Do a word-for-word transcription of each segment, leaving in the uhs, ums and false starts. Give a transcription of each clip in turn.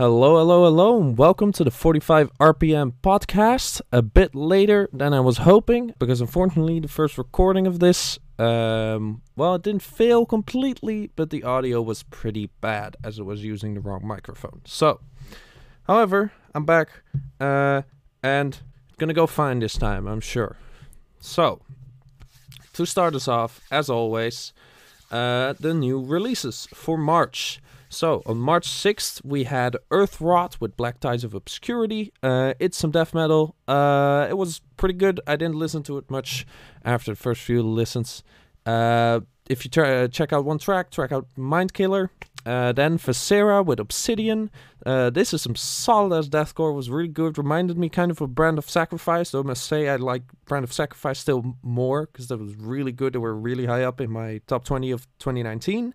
Hello, hello, hello, and welcome to the forty-five R P M podcast. A bit later than I was hoping, because unfortunately the first recording of this, um, well, it didn't fail completely, but the audio was pretty bad as it was using the wrong microphone. So, however, I'm back, uh, and gonna go fine this time, I'm sure. So, to start us off, as always, uh, the new releases for March. So, on March sixth, we had Earthrot with Black Tides of Obscurity. Uh, it's some death metal. Uh, it was pretty good. I didn't listen to it much after the first few listens. Uh, if you try, uh, check out one track, check out Mindkiller. Uh, then Vesera with Obsidian. Uh, this is some solid as deathcore. Was really good. Reminded me kind of of Brand of Sacrifice. Though I must say I like Brand of Sacrifice still more, because that was really good. They were really high up in my top twenty of twenty nineteen.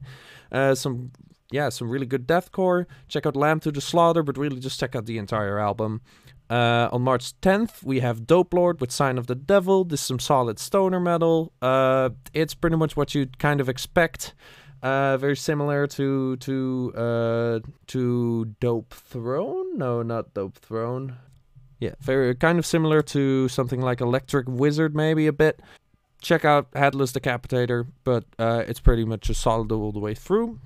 Uh, some... Yeah, some really good deathcore. Check out Lamb to the Slaughter, but really just check out the entire album. Uh, on March tenth, we have Dope Lord with Sign of the Devil. This is some solid stoner metal. Uh, it's pretty much what you'd kind of expect. Uh, very similar to to uh, to Dope Throne. No, not Dope Throne. Yeah, very kind of similar to something like Electric Wizard, maybe a bit. Check out Headless Decapitator, but uh, it's pretty much a solid all the way through.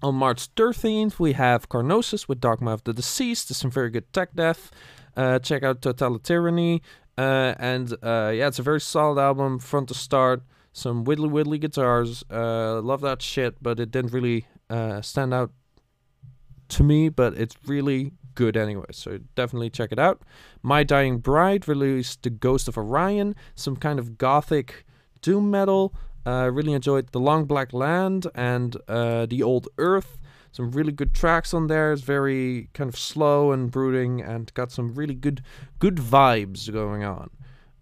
On March thirteenth, we have Carnosis with Dogma of the Deceased. There's some very good tech death. Uh, check out Totalitarian. Uh, and uh, yeah, it's a very solid album, front to start. Some widdly widdly guitars. Uh, love that shit, but it didn't really uh, stand out to me, but it's really good anyway, so definitely check it out. My Dying Bride released The Ghost of Orion, some kind of gothic doom metal. I uh, really enjoyed The Long Black Land and uh, The Old Earth. Some really good tracks on there. It's very kind of slow and brooding and got some really good good vibes going on.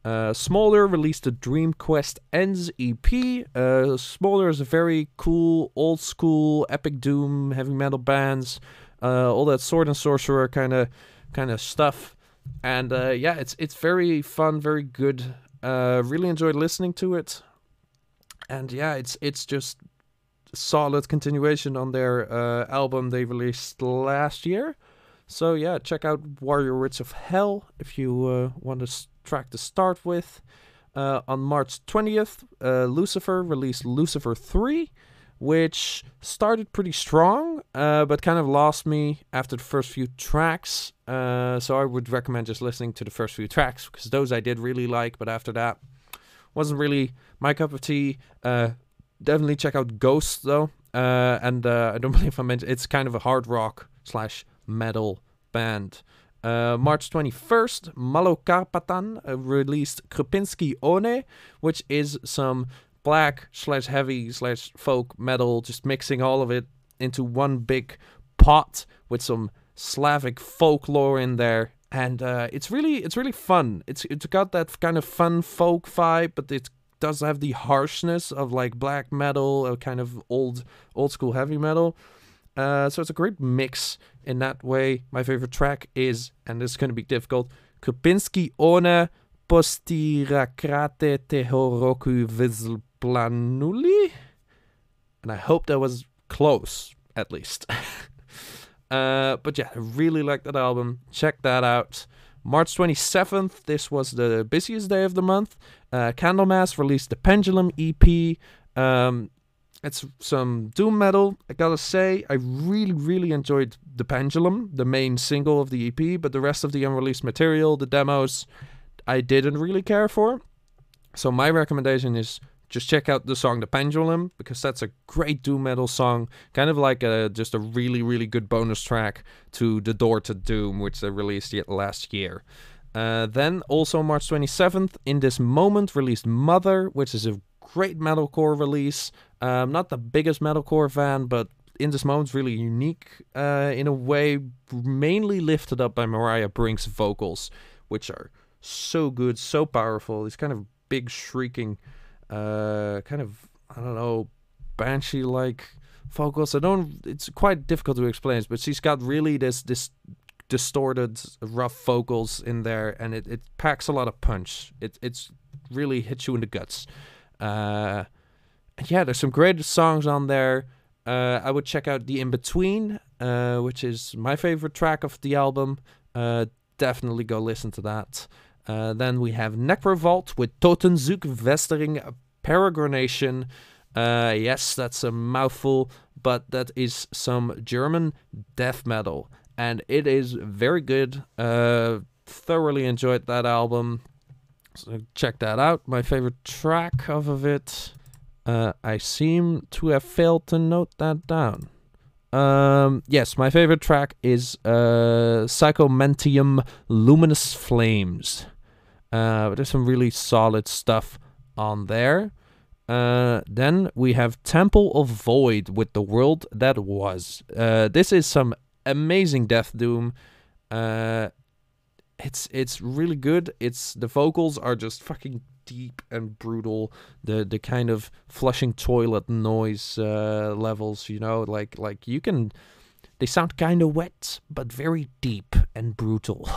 Uh, Smolder released the Dream Quest Ends E P. Uh, Smolder is a very cool, old school, epic doom, heavy metal bands. Uh, all that sword and sorcerer kind of kind of stuff. And uh, yeah, it's, it's very fun, very good. Uh, really enjoyed listening to it. And yeah, it's it's just solid continuation on their uh, album they released last year. So yeah, check out Warrior Witch of Hell if you uh, want a track to start with. Uh, on March twentieth, uh, Lucifer released Lucifer three, which started pretty strong, uh, but kind of lost me after the first few tracks. Uh, so I would recommend just listening to the first few tracks, because those I did really like, but after that, wasn't really my cup of tea. Uh, definitely check out Ghost, though. Uh, and uh, I don't believe I mentioned... It's kind of a hard rock slash metal band. Uh, March twenty-first, Malokarpatan released Krupinski One, which is some black slash heavy slash folk metal, just mixing all of it into one big pot with some Slavic folklore in there. And uh, it's really it's really fun. It's It's got that kind of fun folk vibe, but it does have the harshness of like black metal, a kind of old old school heavy metal. Uh, so it's a great mix in that way. My favorite track is, and this is going to be difficult, Krupinski One Postirakrate Tehoroku Vizplanuli. And I hope that was close, at least. Uh, but yeah, I really like that album. Check that out. March twenty-seventh, this was the busiest day of the month. Uh, Candlemass released the Pendulum E P. Um, it's some doom metal, I gotta say. I really, really enjoyed the Pendulum, the main single of the E P, but the rest of the unreleased material, the demos, I didn't really care for. So my recommendation is just check out the song The Pendulum, because that's a great doom metal song. Kind of like a, just a really, really good bonus track to The Door to Doom, which they released last year. Uh, then, also March twenty-seventh, In This Moment released Mother, which is a great metalcore release. Um, not the biggest metalcore fan, but In This Moment's really unique uh, in a way, mainly lifted up by Mariah Brink's vocals, which are so good, so powerful. These kind of big shrieking... Uh, kind of, I don't know, banshee-like vocals. I don't, it's quite difficult to explain, but she's got really this, this distorted, rough vocals in there, and it, it packs a lot of punch. It it's really hits you in the guts. Uh, yeah, there's some great songs on there. Uh, I would check out The In Between, uh, which is my favorite track of the album. Uh, definitely go listen to that. Uh, then we have Necrovault with Totenzug Vestering Peregrination. Uh, yes, that's a mouthful, but that is some German death metal, and it is very good. Uh, thoroughly enjoyed that album. So check that out. My favorite track off of it. Uh, I seem to have failed to note that down. Um, yes, my favorite track is uh, Psychomantium Luminous Flames. Uh, there's some really solid stuff on there. Uh, then we have Temple of Void with The World That Was. Uh, this is some amazing death doom. Uh, it's it's really good. It's the vocals are just fucking deep and brutal, the the kind of flushing toilet noise uh, levels, you know, like like you can, they sound kind of wet but very deep and brutal.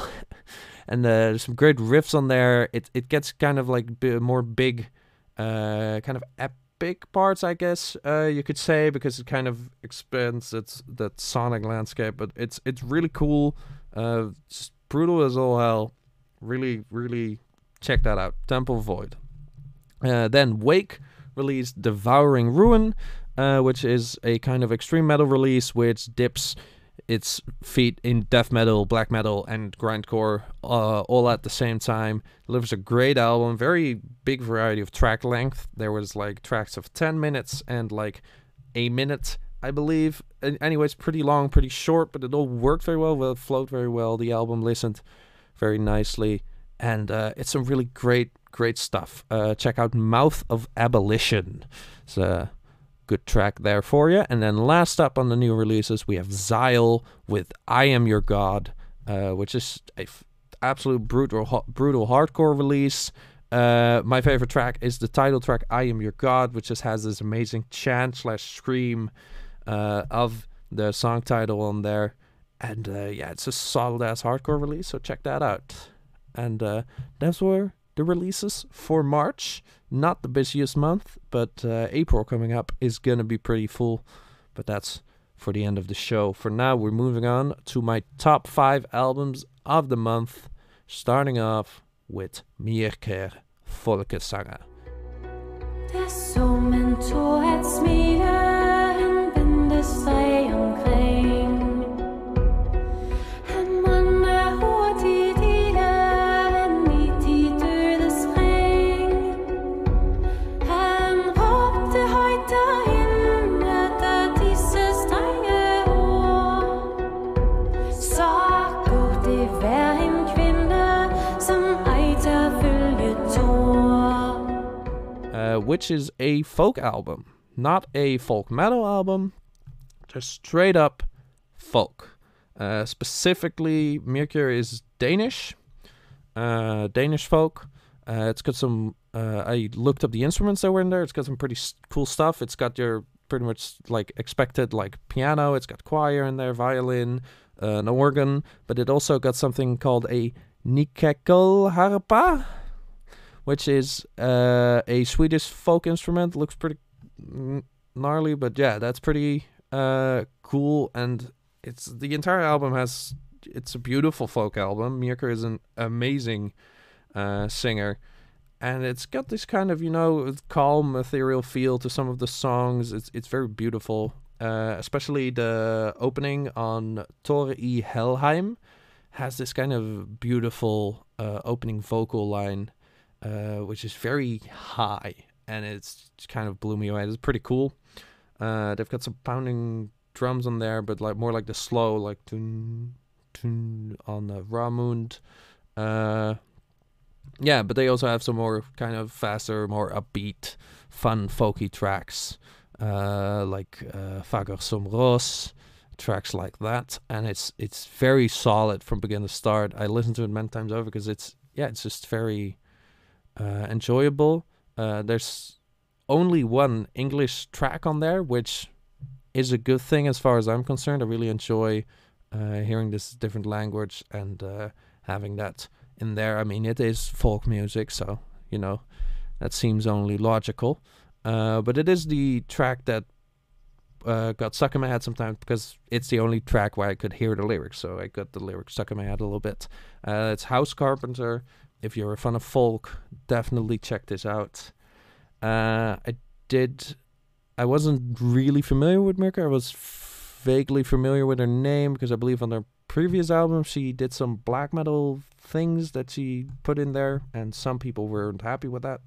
And uh, there's some great riffs on there. It it gets kind of like b more big, uh, kind of epic parts, I guess uh, you could say, because it kind of expands its that sonic landscape. But it's it's really cool, uh, just brutal as all hell. Really really. Check that out, Temple Void. Uh, then Wake released Devouring Ruin, uh, which is a kind of extreme metal release which dips its feet in death metal, black metal, and grindcore uh, all at the same time. Delivers a great album, very big variety of track length. There was like tracks of ten minutes and like a minute, I believe. And anyways, pretty long, pretty short, but it all worked very well, well it flowed very well. The album listened very nicely. And uh, it's some really great, great stuff. Uh, check out Mouth of Abolition. It's a good track there for you. And then last up on the new releases, we have Zyle with I Am Your God, uh, which is an absolute brutal, brutal hardcore release. Uh, my favorite track is the title track, I Am Your God, which just has this amazing chant slash scream uh, of the song title on there. And uh, yeah, it's a solid-ass hardcore release, so check that out. And uh, those were the releases for March. Not the busiest month, but uh, April coming up is going to be pretty full. But that's for the end of the show. For now, we're moving on to my top five albums of the month, starting off with Mirkur, Folkesanger. Der som en tåret smiler, han vender sig omkring. Which is a folk album, not a folk metal album, just straight up folk. Uh, specifically, Mirkur is Danish, uh, Danish folk. Uh, it's got some, uh, I looked up the instruments that were in there. It's got some pretty cool stuff. It's got your pretty much like expected like piano. It's got choir in there, violin, uh, an organ, but it also got something called a Nikkelharpa, which is uh, a Swedish folk instrument. Looks pretty gnarly, but yeah, that's pretty uh, cool. And it's the entire album has, it's a beautiful folk album. Mirkur is an amazing uh, singer. And it's got this kind of, you know, calm, ethereal feel to some of the songs. It's, it's very beautiful, uh, especially the opening on Tor I Helheim has this kind of beautiful uh, opening vocal line. Uh, which is very high, and it's kind of blew me away. It's pretty cool. Uh, they've got some pounding drums on there, but like more like the slow, like dun, dun, on the Ramund. Uh, yeah, but they also have some more kind of faster, more upbeat, fun, folky tracks, uh, like uh, Fager som Ros, tracks like that. And it's it's very solid from beginning to start. I listened to it many times over because it's yeah, it's just very Uh, enjoyable. Uh, there's only one English track on there, which is a good thing as far as I'm concerned. I really enjoy uh, hearing this different language and uh, having that in there. I mean, it is folk music, so, you know, that seems only logical. Uh, but it is the track that uh, got stuck in my head sometimes because it's the only track where I could hear the lyrics, so I got the lyrics stuck in my head a little bit. Uh, it's House Carpenter. If you're a fan of folk, definitely check this out. Uh, I did... I wasn't really familiar with Mirkur. I was vaguely familiar with her name because I believe on her previous album she did some black metal things that she put in there, and some people weren't happy with that.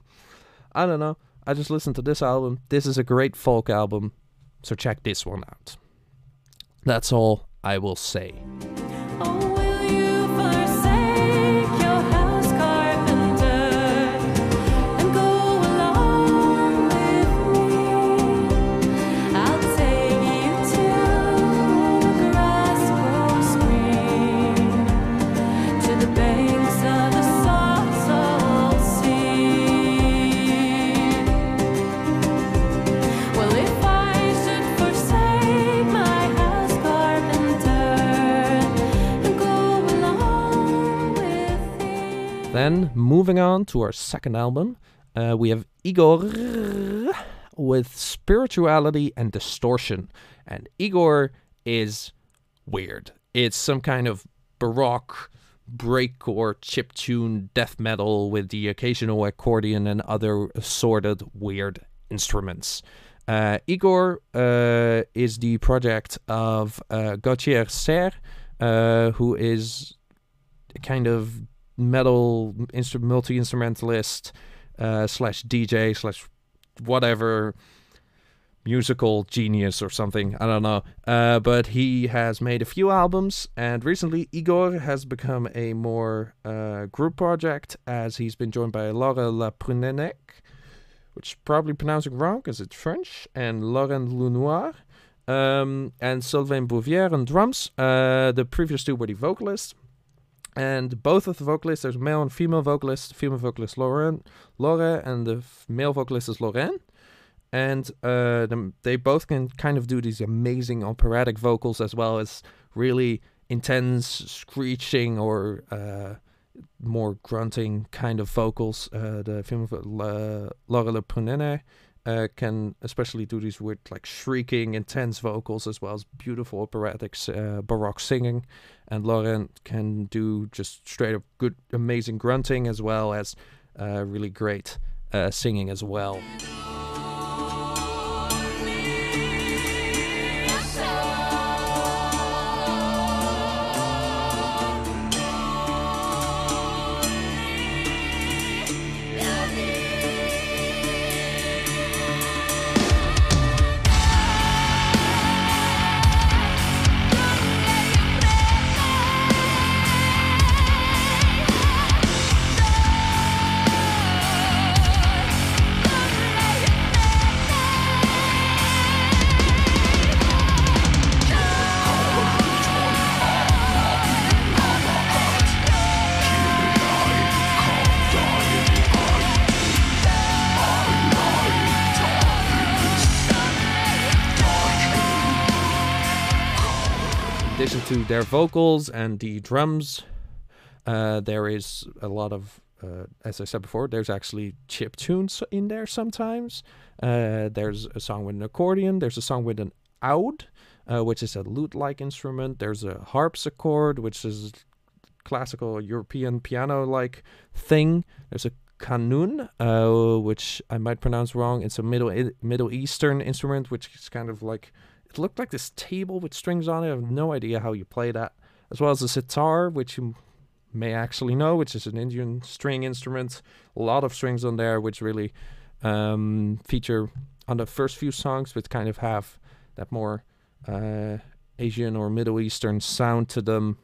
I don't know. I just listened to this album. This is a great folk album, so check this one out. That's all I will say. Then, moving on to our second album, uh, we have Igorrr with Spirituality and Distortion. And Igorrr is weird. It's some kind of baroque, breakcore, chiptune death metal with the occasional accordion and other assorted weird instruments. Uh, Igorrr uh, is the project of uh, Gautier Serre, uh, who is a kind of metal instru- multi-instrumentalist uh, slash D J slash whatever musical genius or something, I don't know, uh, but he has made a few albums, and recently Igorrr has become a more uh, group project, as he's been joined by Laure Lapruneneck, which is probably pronouncing wrong because it's French, and Laurent Lenoir, um, and Sylvain Bouvier on drums. Uh, the previous two were the vocalists. And both of the vocalists, there's male and female vocalists. The female vocalist Lauren, Laura, and the f- male vocalist is Lorraine. And uh, the, they both can kind of do these amazing operatic vocals as well as really intense screeching or uh, more grunting kind of vocals. Uh, the female uh, Laure Lapruneneck uh, can especially do these weird, like, shrieking, intense vocals as well as beautiful operatic uh, baroque singing. And Lauren can do just straight up good, amazing grunting as well as uh, really great uh, singing as well. To their vocals and the drums, uh, there is a lot of, uh, as I said before, there's actually chip tunes in there sometimes. Uh, there's a song with an accordion, there's a song with an oud, uh, which is a lute-like instrument, there's a harpsichord, which is classical European piano-like thing, there's a kanun, uh, which I might pronounce wrong, it's a Middle, I- Middle Eastern instrument, which is kind of like... It looked like this table with strings on it. I have no idea how you play that. As well as the sitar, which you may actually know, which is an Indian string instrument. A lot of strings on there, which really um, feature on the first few songs, but kind of have that more uh, Asian or Middle Eastern sound to them.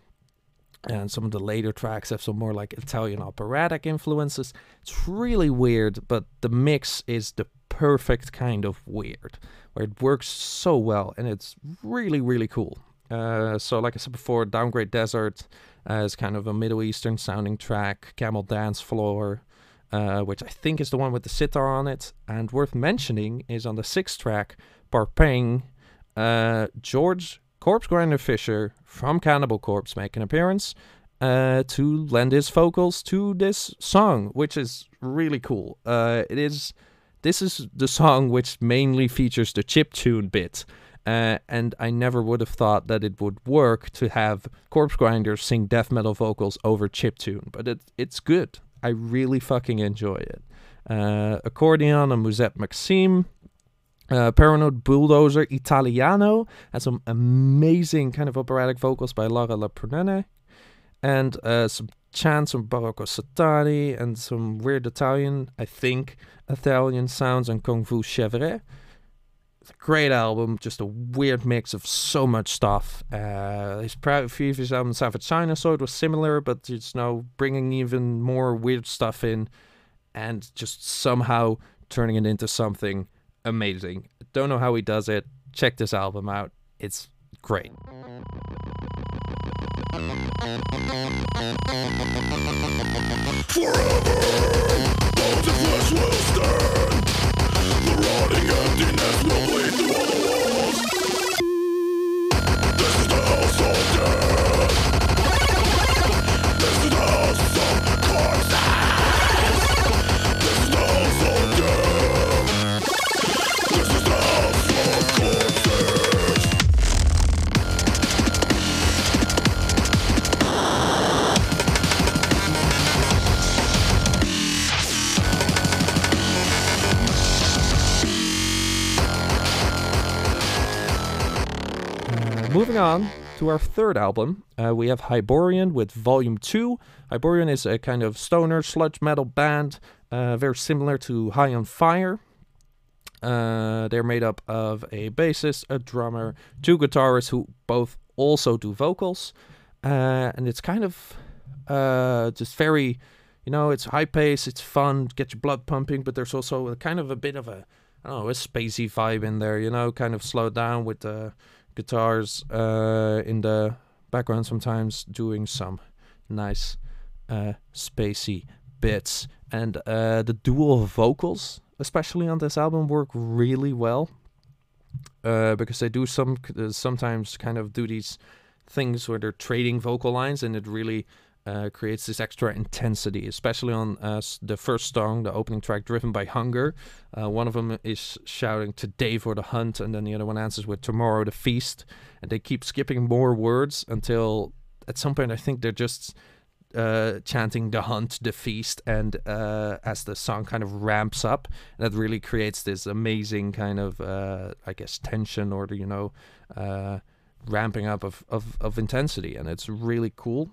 And some of the later tracks have some more like Italian operatic influences. It's really weird, but the mix is the perfect kind of weird, where it works so well, and it's really, really cool. Uh, so like I said before, Downgrade Desert uh, is kind of a Middle Eastern sounding track, Camel Dance Floor, uh, which I think is the one with the sitar on it, and worth mentioning is on the sixth track, Parpang, uh, George Corpsegrinder Fisher from Cannibal Corpse make an appearance uh, to lend his vocals to this song, which is really cool. Uh, it is... This is the song which mainly features the chiptune bit, Uh, and I never would have thought that it would work to have Corpse Grinders sing death metal vocals over chiptune, but it, it's good. I really fucking enjoy it. Uh, Accordion and Musette Maxime. Uh, Paranoid Bulldozer Italiano has some amazing kind of operatic vocals by Laure Lapruneneck. And uh, some chants from Barocco Satani and some weird Italian, I think, Italian sounds and Kung Fu Chevre. Great album, just a weird mix of so much stuff. Uh, his previous album, Savage Sinusoid, was similar, but it's now bringing even more weird stuff in and just somehow turning it into something amazing. Don't know how he does it. Check this album out. It's great. Forever, bones and flesh will stand. The rotting emptiness will bleed through all the walls. This is the house of death. This is the house of corpses. This is the house of death. This is the house of Moving on to our third album, uh, we have Hyborian with Volume two. Hyborian is a kind of stoner sludge metal band, uh, very similar to High on Fire. Uh, they're made up of a bassist, a drummer, two guitarists who both also do vocals. Uh, and it's kind of uh, just very, you know, it's high pace, it's fun, get your blood pumping, but there's also a kind of a bit of a, I don't know, a spacey vibe in there, you know, kind of slowed down with the guitars uh, in the background sometimes doing some nice uh, spacey bits. And uh, the dual vocals, especially on this album, work really well uh, because they do some uh, sometimes kind of do these things where they're trading vocal lines, and it really uh, creates this extra intensity, especially on uh, the first song, the opening track, Driven by Hunger. Uh, one of them is shouting today for the hunt, and then the other one answers with tomorrow the feast, and they keep skipping more words until at some point I think they're just uh, chanting the hunt, the feast, and uh, as the song kind of ramps up, that really creates this amazing kind of uh, I guess tension, or you know uh, ramping up of, of, of intensity, and it's really cool.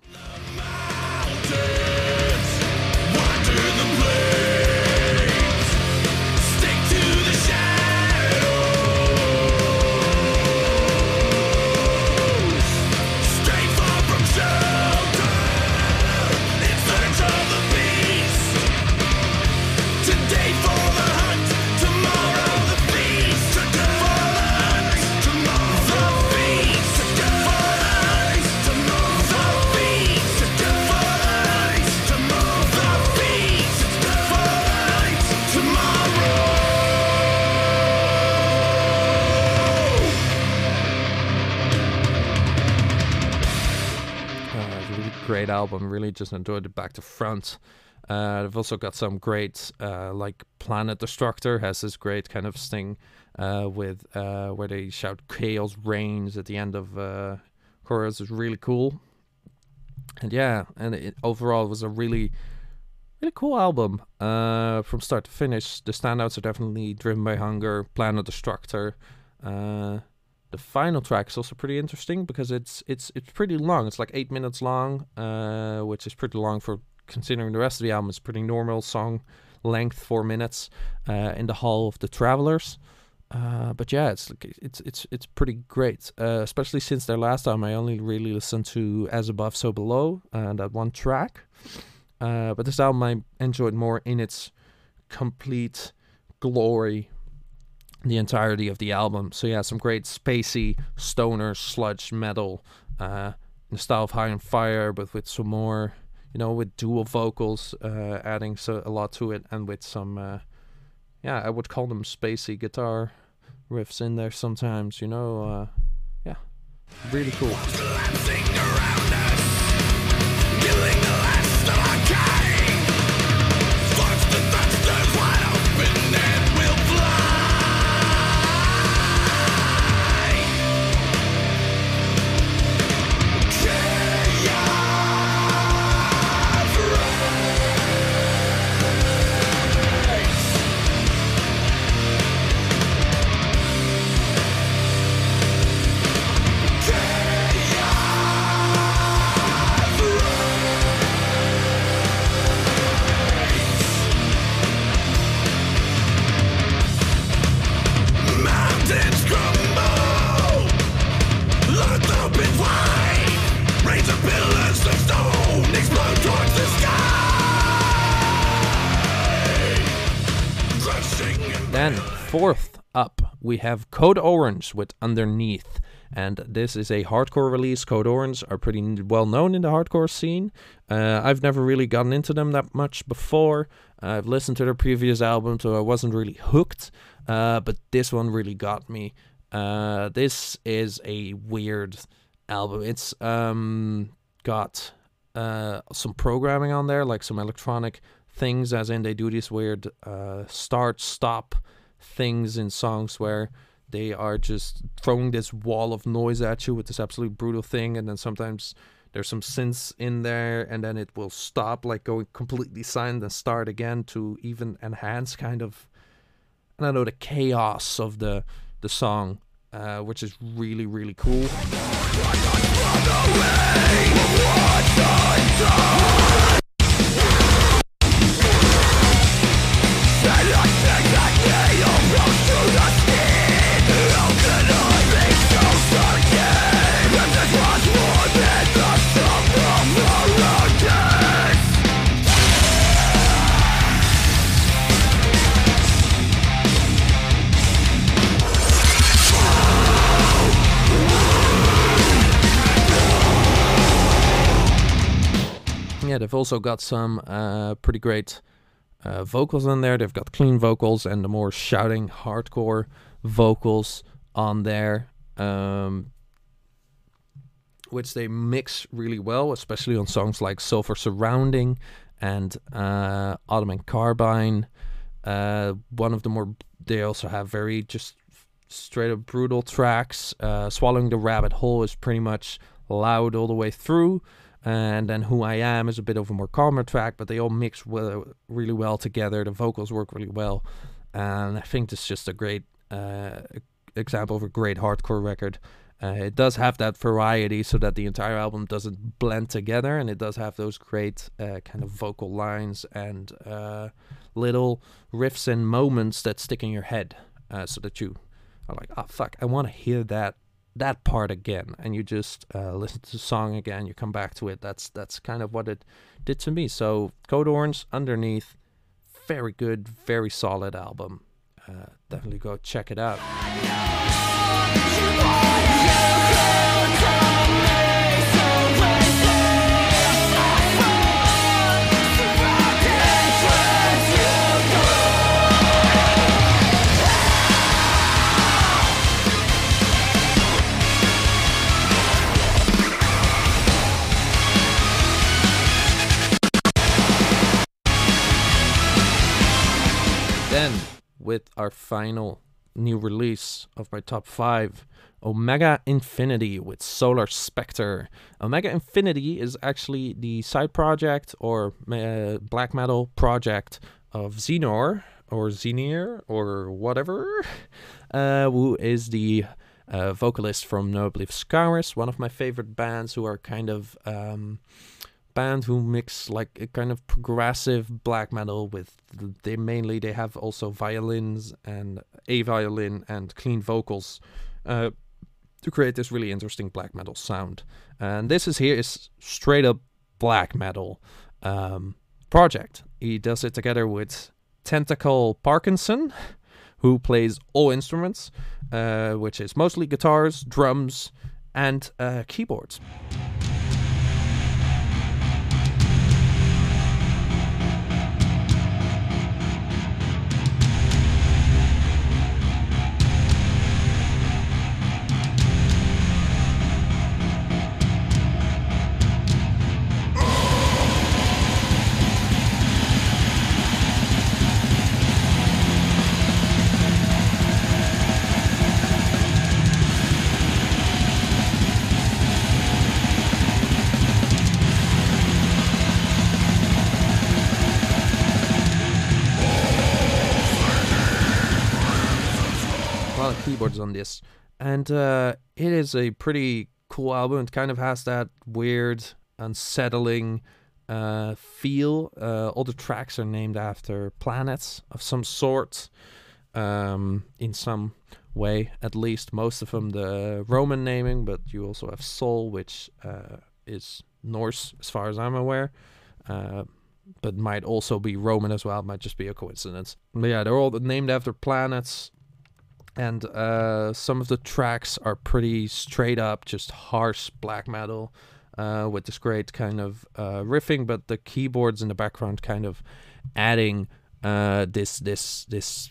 Great album, really just enjoyed it back to front. Uh, they've also got some great, uh, like Planet Destructor has this great kind of thing uh, with uh, where they shout chaos reigns at the end of uh, chorus. Is really cool. And yeah, and it overall was a really, really cool album uh, from start to finish. The standouts are definitely Driven by Hunger, Planet Destructor. Uh, The final track is also pretty interesting because it's it's it's pretty long. It's like eight minutes long, uh, which is pretty long for considering the rest of the album. It's pretty normal song length, four minutes uh, in the Hall of the Travelers. Uh, but yeah, it's it's it's it's pretty great, uh, especially since their last album. I only really listened to As Above, So Below, uh, that one track. Uh, but this album I enjoyed more in its complete glory. The entirety of the album. So yeah, some great spacey stoner sludge metal uh in the style of High on Fire, but with some more, you know, with dual vocals uh adding so a lot to it, and with some uh yeah, I would call them spacey guitar riffs in there sometimes, you know. Uh yeah, really cool. And fourth up, we have Code Orange with Underneath. And this is a hardcore release. Code Orange are pretty well known in the hardcore scene. Uh, I've never really gotten into them that much before. Uh, I've listened to their previous album, so I wasn't really hooked. Uh, but this one really got me. Uh, this is a weird album. It's um, got uh, some programming on there, like some electronic things, as in they do these weird uh, start, stop things in songs where they are just throwing this wall of noise at you with this absolutely brutal thing, and then sometimes there's some synths in there, and then it will stop, like going completely silent and start again to even enhance kind of, I don't know, the chaos of the the song, uh, which is really, really cool. Yeah, they've also got some uh, pretty great uh, vocals in there. They've got clean vocals and the more shouting hardcore vocals on there, um, which they mix really well, especially on songs like Sulphur Surrounding and uh, Ottoman Carbine. Uh, one of the more, they also have very just straight up brutal tracks. Uh, Swallowing the Rabbit Hole is pretty much loud all the way through. And then Who I Am is a bit of a more calmer track, but they all mix well, really well together. The vocals work really well. And I think this is just a great uh, example of a great hardcore record. Uh, it does have that variety so that the entire album doesn't blend together. And it does have those great uh, kind of vocal lines and uh, little riffs and moments that stick in your head. Uh, so that you are like, oh, fuck, I want to hear that. that part again, and you just uh, listen to the song again, you come back to it. That's that's kind of what it did to me. So Code Orange, Underneath, very good, very solid album. Uh, definitely go check it out. Then, with our final new release of my top five, Omega Infinity with Solar Spectre. Omega Infinity is actually the side project or uh, black metal project of Xenor, or Xenir, or whatever, uh, who is the uh, vocalist from Ne Obliviscaris, one of my favorite bands, who are kind of um, band who mix like a kind of progressive black metal with, they mainly they have also violins and a violin and clean vocals uh, to create this really interesting black metal sound. And this is here is straight up black metal um, project. He does it together with Tentacle Parkinson, who plays all instruments, uh, which is mostly guitars, drums, and uh, keyboards. Keyboards on this, and uh, it is a pretty cool album. It kind of has that weird, unsettling uh, feel. Uh, all the tracks are named after planets of some sort, um, in some way, at least most of them the Roman naming, but you also have Sol, which uh, is Norse as far as I'm aware. Uh, but might also be Roman as well. It might just be a coincidence. But yeah, they're all named after planets. And uh, some of the tracks are pretty straight up, just harsh black metal uh, with this great kind of uh, riffing, but the keyboards in the background kind of adding uh, this this this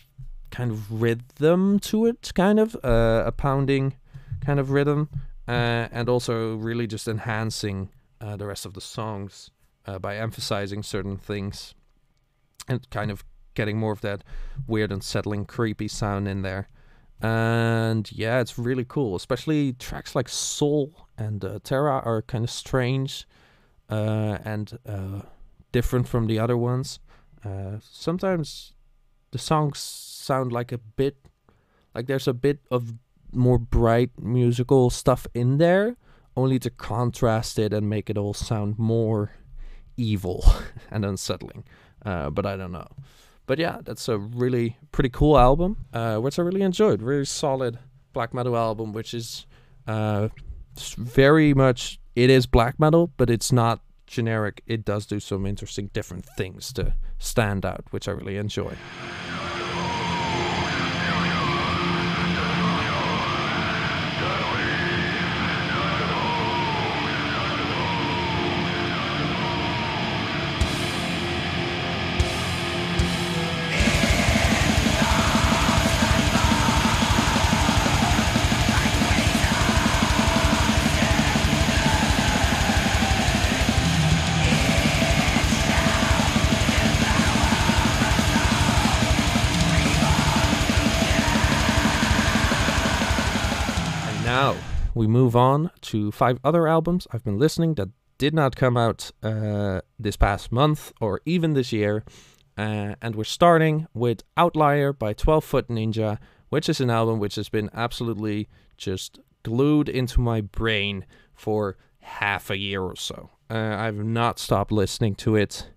kind of rhythm to it, kind of uh, a pounding kind of rhythm, uh, and also really just enhancing uh, the rest of the songs uh, by emphasizing certain things and kind of getting more of that weird and settling creepy sound in there. And yeah, it's really cool, especially tracks like Soul and uh, Terra are kind of strange uh, and uh, different from the other ones. Uh, sometimes the songs sound like a bit, like there's a bit of more bright musical stuff in there, only to contrast it and make it all sound more evil and unsettling, uh, but I don't know. But yeah, that's a really pretty cool album, uh, which I really enjoyed. Really solid black metal album, which is uh, very much, it is black metal, but it's not generic. It does do some interesting different things to stand out, which I really enjoy. We move on to five other albums I've been listening that did not come out uh, this past month or even this year. Uh, and we're starting with Outlier by twelve foot ninja, which is an album which has been absolutely just glued into my brain for half a year or so. Uh, I've not stopped listening to it.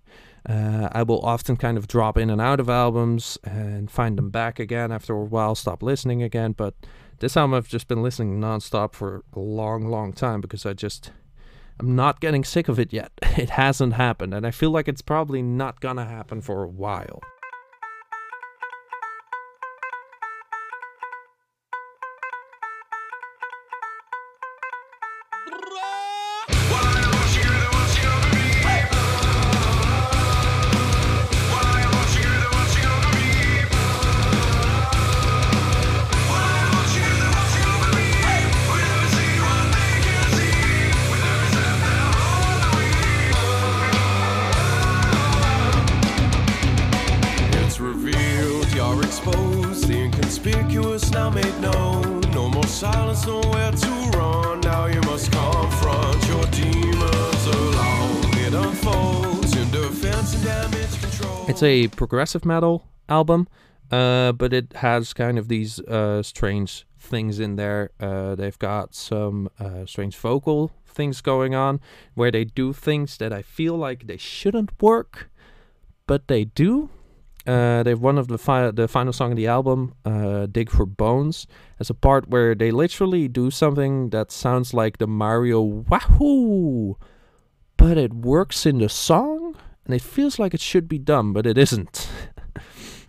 Uh, I will often kind of drop in and out of albums and find them back again after a while, stop listening again, but this album I've just been listening non-stop for a long, long time because I just... I'm not getting sick of it yet. It hasn't happened, and I feel like it's probably not gonna happen for a while. It's a progressive metal album, uh, but it has kind of these uh, strange things in there. Uh, they've got some uh, strange vocal things going on where they do things that I feel like they shouldn't work, but they do. Uh, they've one of the, fi the final song of the album, uh, Dig for Bones, as a part where they literally do something that sounds like the Mario Wahoo, but it works in the song. And it feels like it should be done, but it isn't.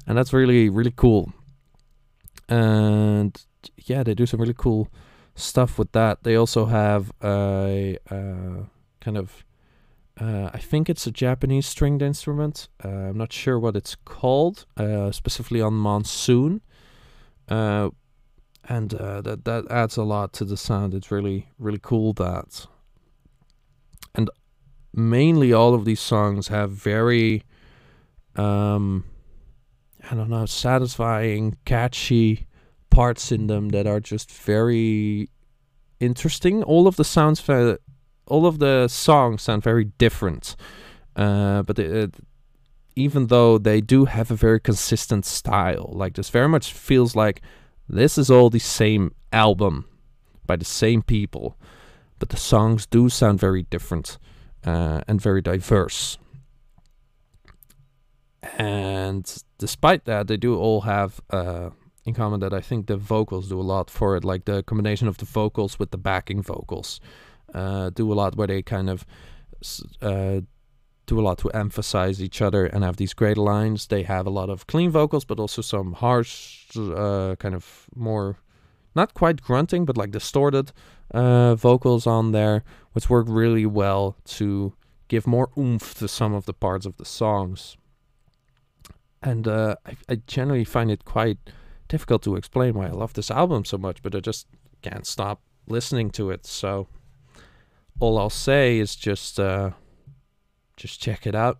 And that's really, really cool. And yeah, they do some really cool stuff with that. They also have a uh, kind of... Uh, I think it's a Japanese stringed instrument. Uh, I'm not sure what it's called, uh, specifically on Monsoon. Uh, and uh, that, that adds a lot to the sound. It's really, really cool, that. And mainly all of these songs have very, um, I don't know, satisfying, catchy parts in them that are just very interesting. All of the sounds, all of the songs sound very different, uh, but it, it, even though they do have a very consistent style, like this very much feels like this is all the same album by the same people, but the songs do sound very different. Uh, and very diverse. And despite that, they do all have uh, in common that I think the vocals do a lot for it, like the combination of the vocals with the backing vocals uh, do a lot, where they kind of uh, do a lot to emphasize each other and have these great lines. They have a lot of clean vocals, but also some harsh, uh, kind of more, not quite grunting, but like distorted uh, vocals on there, which work really well to give more oomph to some of the parts of the songs. And uh, I, I generally find it quite difficult to explain why I love this album so much, but I just can't stop listening to it. So all I'll say is just uh, just check it out.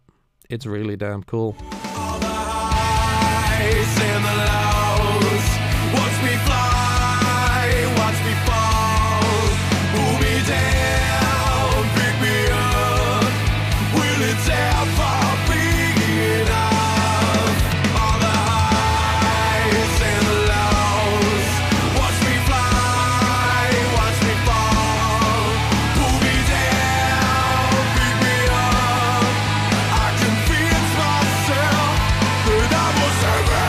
It's really damn cool. All the highs and the lows. Watch me fly, watch me fall. Pull me down, pick me up. Will it tear far big enough? All the highs and the lows. Watch me fly, watch me fall. Pull me down, pick me up. I convince myself that I was invincible.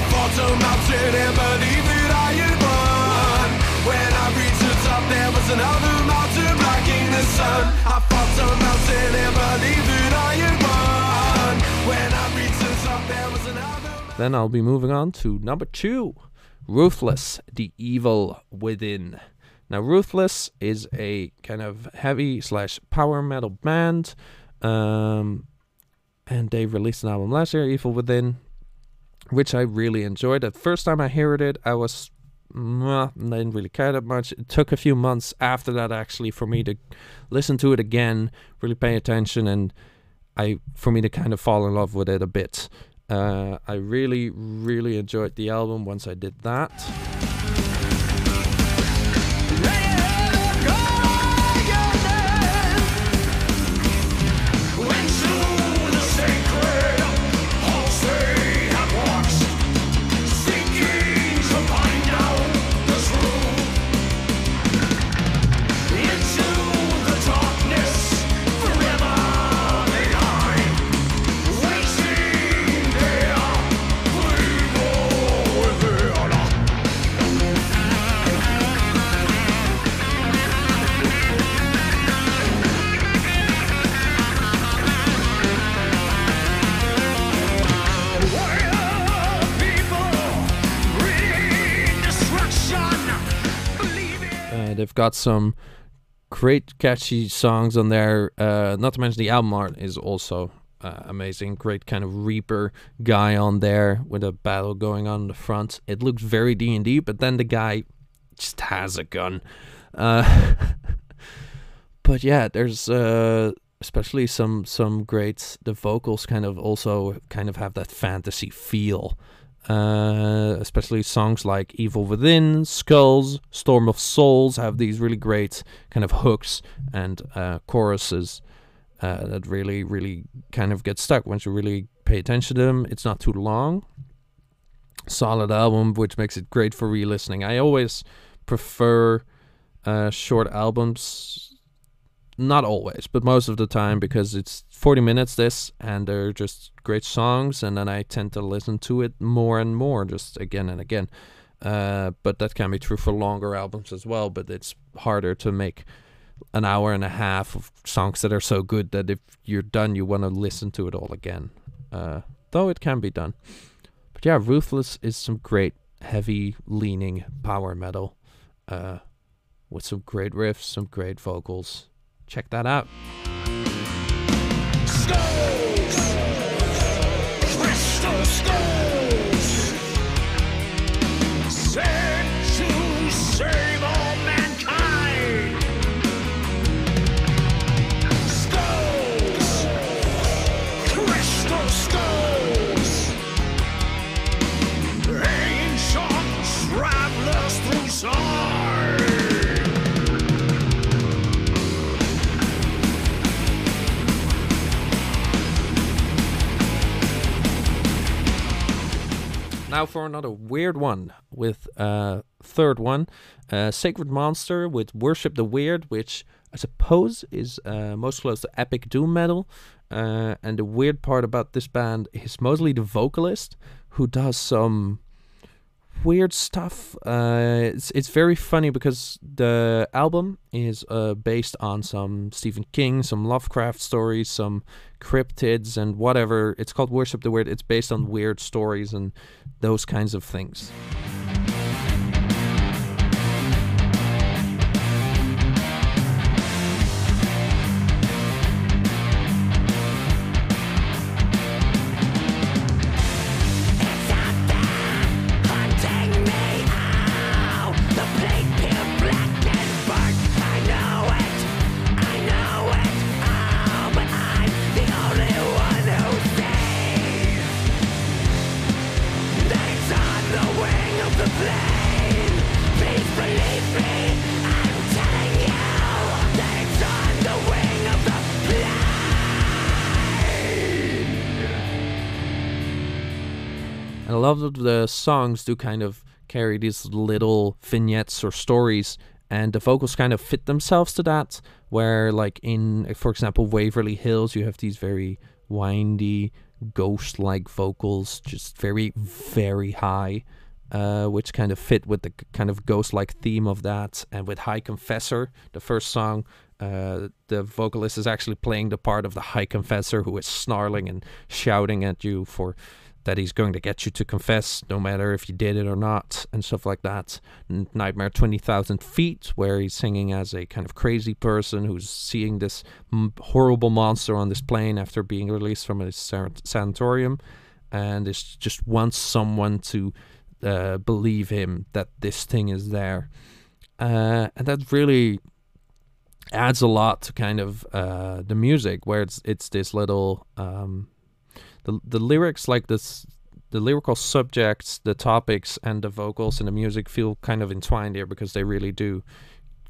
I fall to a mountain and believe that I had won. When I reached the top, there was another mountain blocking the sun. I fall to a mountain and believe that I had won. When I reached the top, there was another mountain. Then I'll be moving on to number two, Ruthless, The Evil Within. Now, Ruthless is a kind of heavy slash power metal band. Um, and they released an album last year, Evil Within, which I really enjoyed. The first time I heard it, I was... I didn't really care that much. It took a few months after that, actually, for me to listen to it again, really pay attention, and I for me to kind of fall in love with it a bit. Uh, I really, really enjoyed the album once I did that. They've got some great catchy songs on there, uh, not to mention the album art is also uh, amazing. Great kind of Reaper guy on there with a battle going on in the front. It looks very D and D, but then the guy just has a gun. Uh, but yeah, there's uh, especially some some great, the vocals kind of also kind of have that fantasy feel. Uh, especially songs like Evil Within, Skulls, Storm of Souls have these really great kind of hooks and uh, choruses uh, that really, really kind of get stuck once you really pay attention to them. It's not too long. Solid album, which makes it great for re-listening. I always prefer uh, short albums. Not always, but most of the time, because it's forty minutes this, and they're just great songs, and then I tend to listen to it more and more, just again and again. Uh, but that can be true for longer albums as well, but it's harder to make an hour and a half of songs that are so good that if you're done, you want to listen to it all again. Uh, though it can be done. But yeah, Ruthless is some great heavy leaning power metal uh, with some great riffs, some great vocals. Check that out. Skulls, crystal skulls, sent to save all mankind. Skulls, crystal skulls, ancient travelers through time. Now for another weird one with uh third one, uh, Sacred Monster with Worship the Weird, which I suppose is uh, most close to epic doom metal. Uh, and the weird part about this band is mostly the vocalist, who does some weird stuff. Uh, it's it's very funny because the album is uh, based on some Stephen King, some Lovecraft stories, some cryptids and whatever. It's called Worship the Weird. It's based on weird stories and those kinds of things. A lot of the songs do kind of carry these little vignettes or stories, and the vocals kind of fit themselves to that, where like in, for example, Waverly Hills, you have these very windy, ghost-like vocals, just very, very high, uh, which kind of fit with the kind of ghost-like theme of that. And with High Confessor, the first song, Uh, the vocalist is actually playing the part of the High Confessor, who is snarling and shouting at you for that he's going to get you to confess, no matter if you did it or not, and stuff like that. Nightmare twenty thousand Feet, where he's singing as a kind of crazy person who's seeing this m horrible monster on this plane after being released from a sanatorium, and it's just wants someone to uh, believe him that this thing is there. Uh, and that really adds a lot to kind of uh, the music, where it's it's this little um, the the lyrics, like this, the lyrical subjects, the topics, and the vocals and the music feel kind of entwined here, because they really do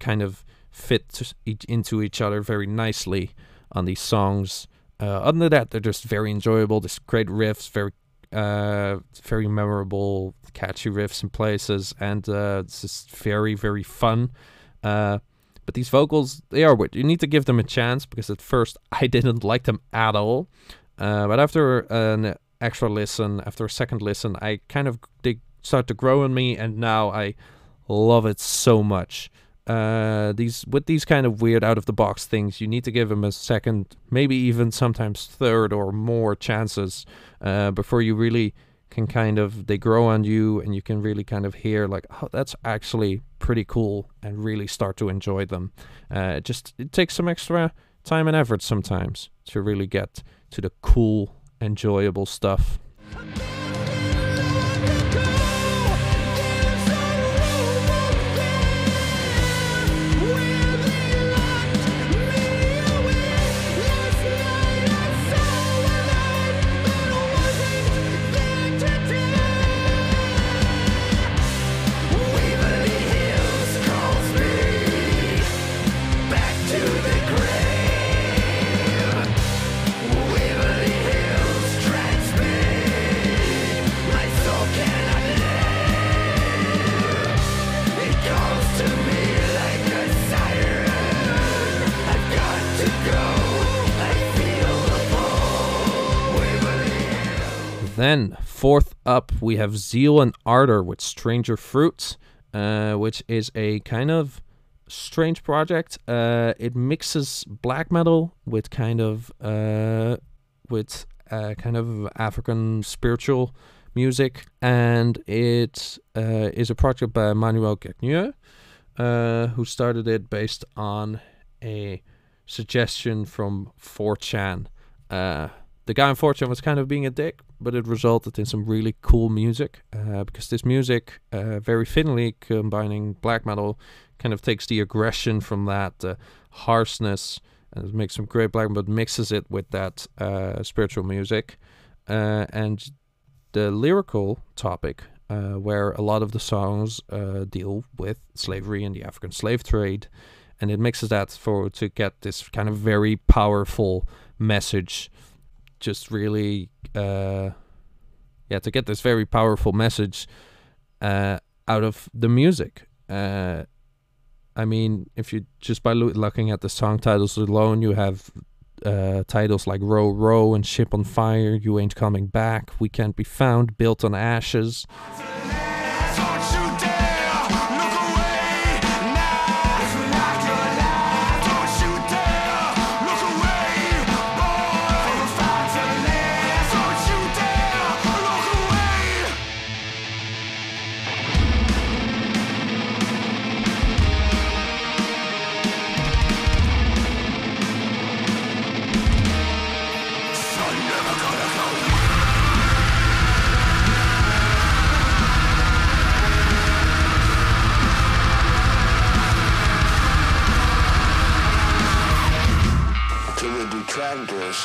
kind of fit each, into each other very nicely on these songs. Uh, other than that, they're just very enjoyable. There's great riffs, very uh, very memorable, catchy riffs in places, and uh, it's just very very fun. Uh, But these vocals, they are weird. You need to give them a chance, because at first I didn't like them at all. Uh, but after an extra listen, after a second listen, I kind of, they start to grow on me, and now I love it so much. Uh, these with these kind of weird out-of-the-box things, you need to give them a second, maybe even sometimes third or more chances uh, before you really can kind of, they grow on you, and you can really kind of hear like, oh, that's actually pretty cool, and really start to enjoy them. Uh, it just, it takes some extra time and effort sometimes to really get to the cool, enjoyable stuff. Then, fourth up, we have Zyle and Ardor with Stranger Fruit, uh, which is a kind of strange project. Uh, it mixes black metal with kind of uh, with uh, kind of African spiritual music, and it uh, is a project by Manuel Gagneux, uh, who started it based on a suggestion from four chan. Uh, The guy on four chan was kind of being a dick, but it resulted in some really cool music, uh, because this music, uh, very thinly combining black metal, kind of takes the aggression from that uh, harshness and makes some great black metal, but mixes it with that uh, spiritual music. Uh, and the lyrical topic, uh, where a lot of the songs uh, deal with slavery and the African slave trade, and it mixes that for to get this kind of very powerful message. Just really, uh, yeah, to get this very powerful message uh, out of the music. Uh, I mean, if you just by looking at the song titles alone, you have uh, titles like Row, Row and Ship on Fire, You Ain't Coming Back, We Can't Be Found, Built on Ashes.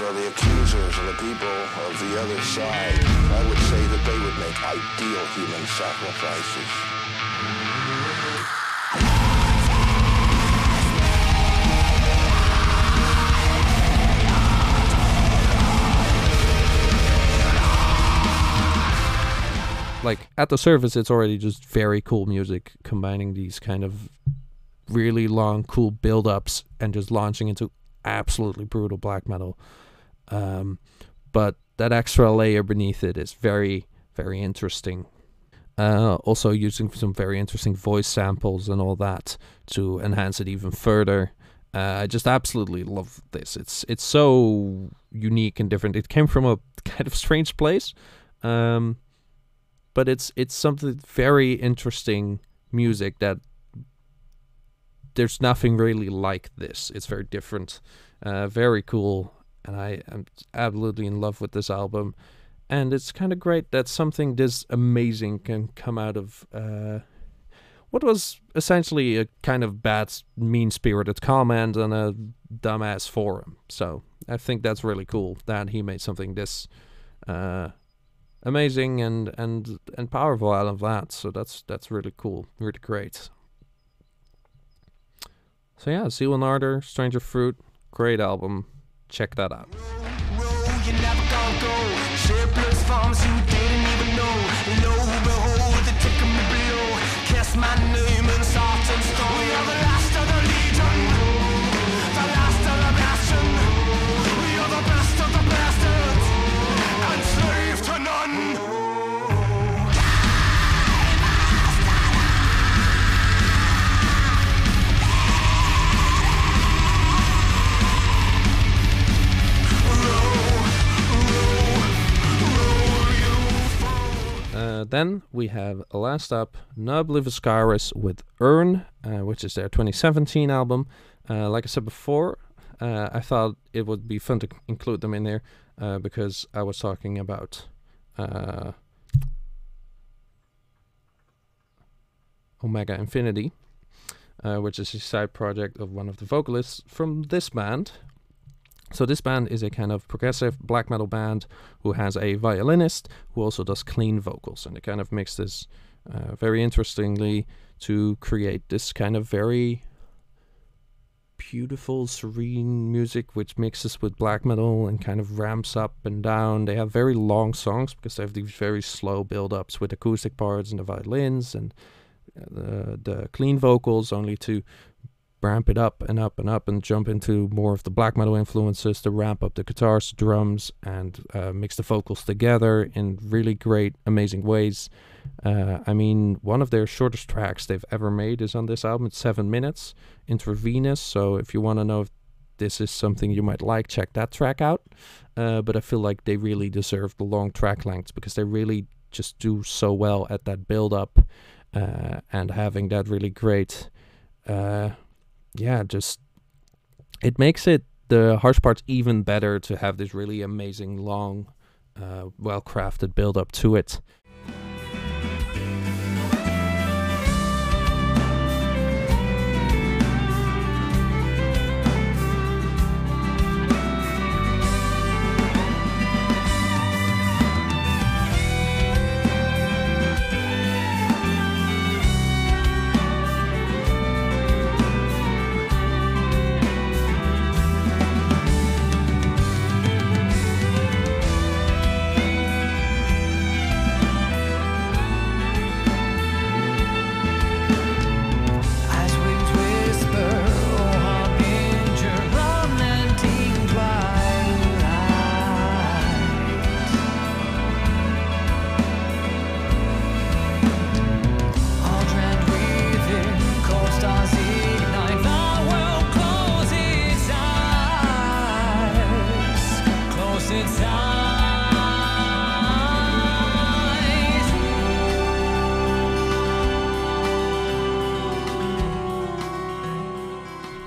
accusers are the accusers and the people of the other side. I would say that they would make ideal human sacrifices. Like, at the surface, it's already just very cool music, combining these kind of really long, cool build-ups and just launching into absolutely brutal black metal. Um, but that extra layer beneath it is very, very interesting. Uh, also using some very interesting voice samples and all that to enhance it even further. Uh, I just absolutely love this. It's, it's so unique and different. It came from a kind of strange place. Um... But it's it's something very interesting music that there's nothing really like this. It's very different, uh, very cool, and I am absolutely in love with this album. And it's kind of great that something this amazing can come out of uh, what was essentially a kind of bad, mean-spirited comment on a dumbass forum. So I think that's really cool that he made something this... Uh, amazing and and and powerful out of that, so that's that's really cool, really great. So yeah, Zyle and Ardor, Stranger Fruit, great album, check that out. Then we have, last up, Ne Obliviscaris with Urn, uh, which is their twenty seventeen album. Uh, like I said before, uh, I thought it would be fun to include them in there uh, because I was talking about uh, Omega Infinity, uh, which is a side project of one of the vocalists from this band. So this band is a kind of progressive black metal band who has a violinist who also does clean vocals, and they kind of mix this uh, very interestingly to create this kind of very beautiful, serene music which mixes with black metal and kind of ramps up and down. They have very long songs because they have these very slow build-ups with acoustic parts and the violins and uh, the clean vocals, only to ramp it up and up and up and jump into more of the black metal influences to ramp up the guitars, drums, and uh, mix the vocals together in really great, amazing ways. Uh, I mean, one of their shortest tracks they've ever made is on this album. It's seven minutes, Intravenous. So if you want to know if this is something you might like, check that track out. Uh, but I feel like they really deserve the long track lengths because they really just do so well at that build-up uh, and having that really great... Uh, yeah, just it makes it the harsh parts even better to have this really amazing, long, uh, well-crafted build-up to it.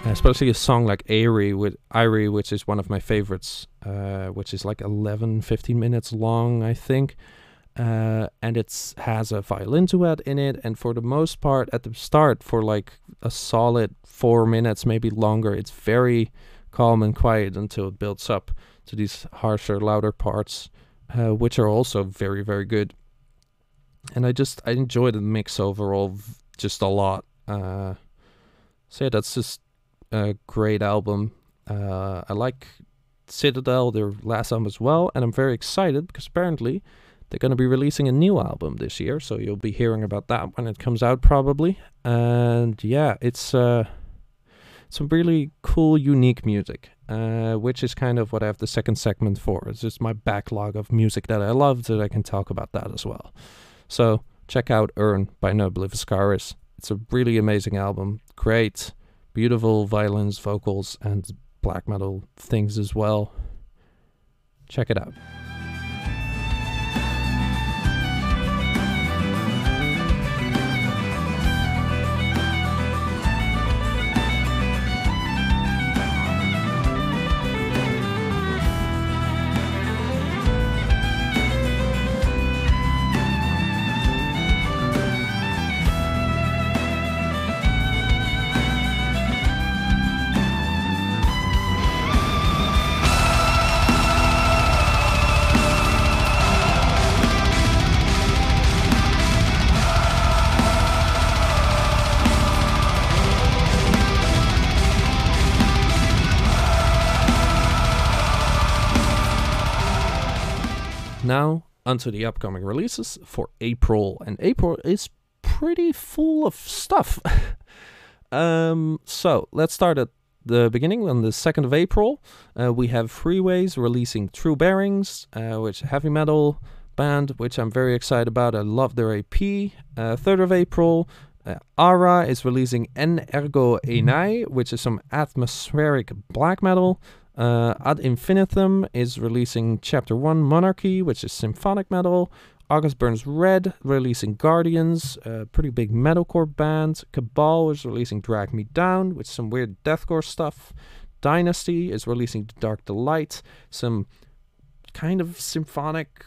Especially a song like Airy, with Airy, which is one of my favorites, uh, which is like eleven, fifteen minutes long, I think. Uh, and it has a violin duet in it. And for the most part, at the start, for like a solid four minutes, maybe longer, it's very calm and quiet until it builds up to these harsher, louder parts, uh, which are also very, very good. And I just, I enjoy the mix overall just a lot. Uh, so yeah, that's just a great album. Uh, I like Citadel, their last album as well, and I'm very excited because apparently they're going to be releasing a new album this year, so you'll be hearing about that when it comes out probably. And yeah, it's uh, some really cool, unique music, uh, which is kind of what I have the second segment for. It's just my backlog of music that I love, that I can talk about that as well. So check out Urn by Ne Obliviscaris. It's a really amazing album. Great, beautiful violins, vocals, and black metal things as well. Check it out. Now, onto the upcoming releases for April, and April is pretty full of stuff. um, so, let's start at the beginning. On the second of April, uh, we have Freeways releasing True Bearings, uh, which is a heavy metal band, which I'm very excited about. I love their A P. Uh, third of April, uh, Ara is releasing En Ergo Enai, which is some atmospheric black metal. Uh, Ad Infinitum is releasing Chapter one Monarchy, which is symphonic metal. August Burns Red releasing Guardians, a pretty big metalcore band. Cabal is releasing Drag Me Down, with some weird deathcore stuff. Dynasty is releasing The Dark Delight, some kind of symphonic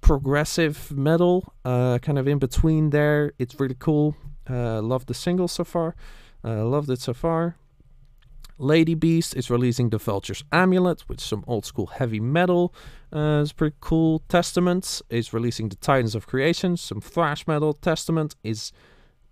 progressive metal, uh, kind of in between there. It's really cool. Uh, love the single so far. Uh, loved it so far. Lady Beast is releasing The Vulture's Amulet, with some old school heavy metal. Uh, it's pretty cool. Testament is releasing The Titans of Creation, some thrash metal. Testament is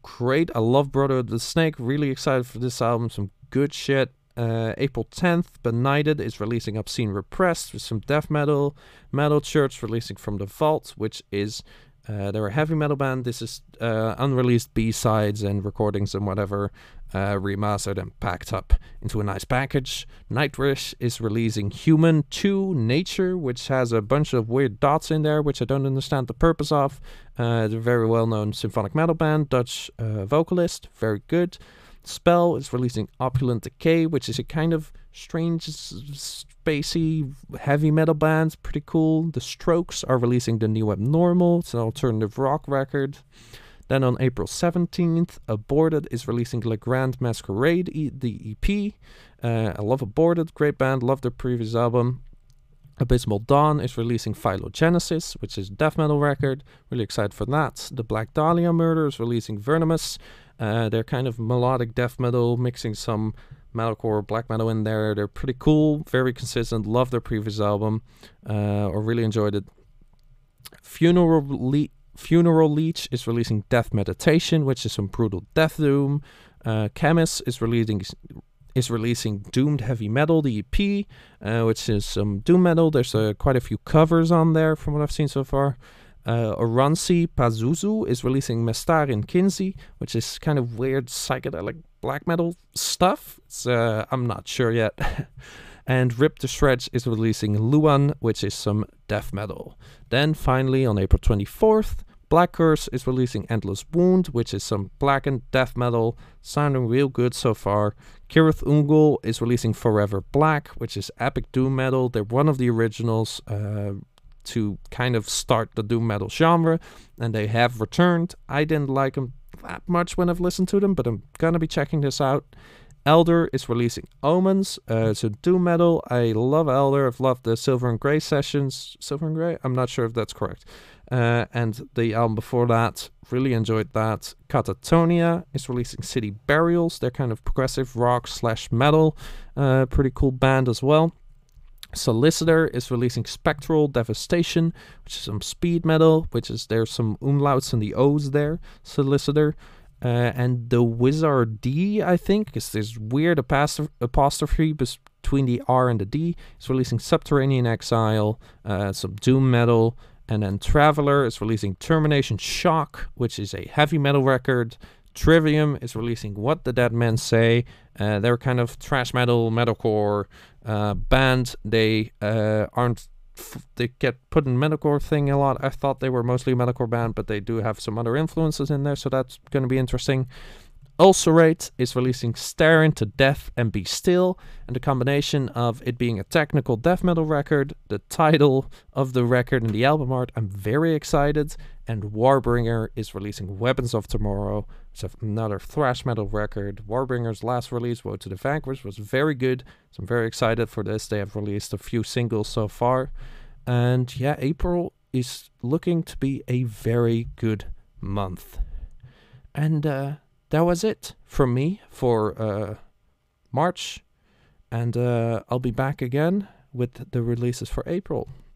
great. I love Brother of the Snake. Really excited for this album. Some good shit. Uh, April tenth, Benighted is releasing Obscene Repressed, with some death metal. Metal Church releasing From the Vault, which is... Uh, they're a heavy metal band. This is uh, unreleased B-sides and recordings and whatever, uh, remastered and packed up into a nice package. Nightwish is releasing Human two Nature, which has a bunch of weird dots in there, which I don't understand the purpose of. Uh, they're a very well-known symphonic metal band, Dutch uh, vocalist, very good. Spell is releasing Opulent Decay, which is a kind of strange, spacey, heavy metal band. Pretty cool. The Strokes are releasing The New Abnormal. It's an alternative rock record. Then on April seventeenth, Aborted is releasing Le Grand Masquerade, e the E P. Uh, I love Aborted. Great band. Love their previous album. Abysmal Dawn is releasing Phylogenesis, which is a death metal record. Really excited for that. The Black Dahlia Murder is releasing Verminous. Uh, they're kind of melodic death metal, mixing some metalcore, black metal in there. They're pretty cool, very consistent. Love their previous album, uh, or really enjoyed it. Funeral, Le Funeral Leech is releasing Death Meditation, which is some brutal death doom. Uh, Chemist is releasing is releasing Doomed Heavy Metal, the E P, uh, which is some doom metal. There's uh, quite a few covers on there from what I've seen so far. Uh, Oranzi Pazuzu is releasing Mestarin Kinsey, which is kind of weird psychedelic black metal stuff. It's, uh, I'm not sure yet. And Rip to Shreds is releasing Luan, which is some death metal. Then finally on April twenty-fourth, Black Curse is releasing Endless Wound, which is some blackened death metal, sounding real good so far. Kirith Ungol is releasing Forever Black, which is epic doom metal. They're one of the originals uh, to kind of start the doom metal genre, and they have returned. I didn't like them that much when I've listened to them, but I'm gonna be checking this out. Elder is releasing Omens, uh, it's a doom metal. I love Elder. I've loved the Silver and Grey sessions. Silver and Grey? I'm not sure if that's correct. Uh, and the album before that, really enjoyed that. Catatonia is releasing City Burials. They're kind of progressive rock slash metal. Uh, pretty cool band as well. Solicitor is releasing Spectral Devastation, which is some speed metal, which is, there's some umlauts and the O's there, Solicitor. Uh, and the Wizard D, I think, is this weird apostrophe between the R and the D. It's releasing Subterranean Exile, uh, some doom metal. And then Traveler is releasing Termination Shock, which is a heavy metal record. Trivium is releasing What the Dead Men Say. Uh, they're kind of thrash metal, metalcore uh, band. They uh, aren't... F they get put in metalcore thing a lot. I thought they were mostly metalcore band, but they do have some other influences in there, so that's going to be interesting. Ulcerate is releasing Stare Into Death and Be Still, and the combination of it being a technical death metal record, the title of the record and the album art, I'm very excited. And Warbringer is releasing Weapons of Tomorrow, which is another thrash metal record. Warbringer's last release, Woe to the Vanquished, was very good, so I'm very excited for this. They have released a few singles so far, and yeah, April is looking to be a very good month. And uh that was it from me for uh, March, and uh, I'll be back again with the releases for April.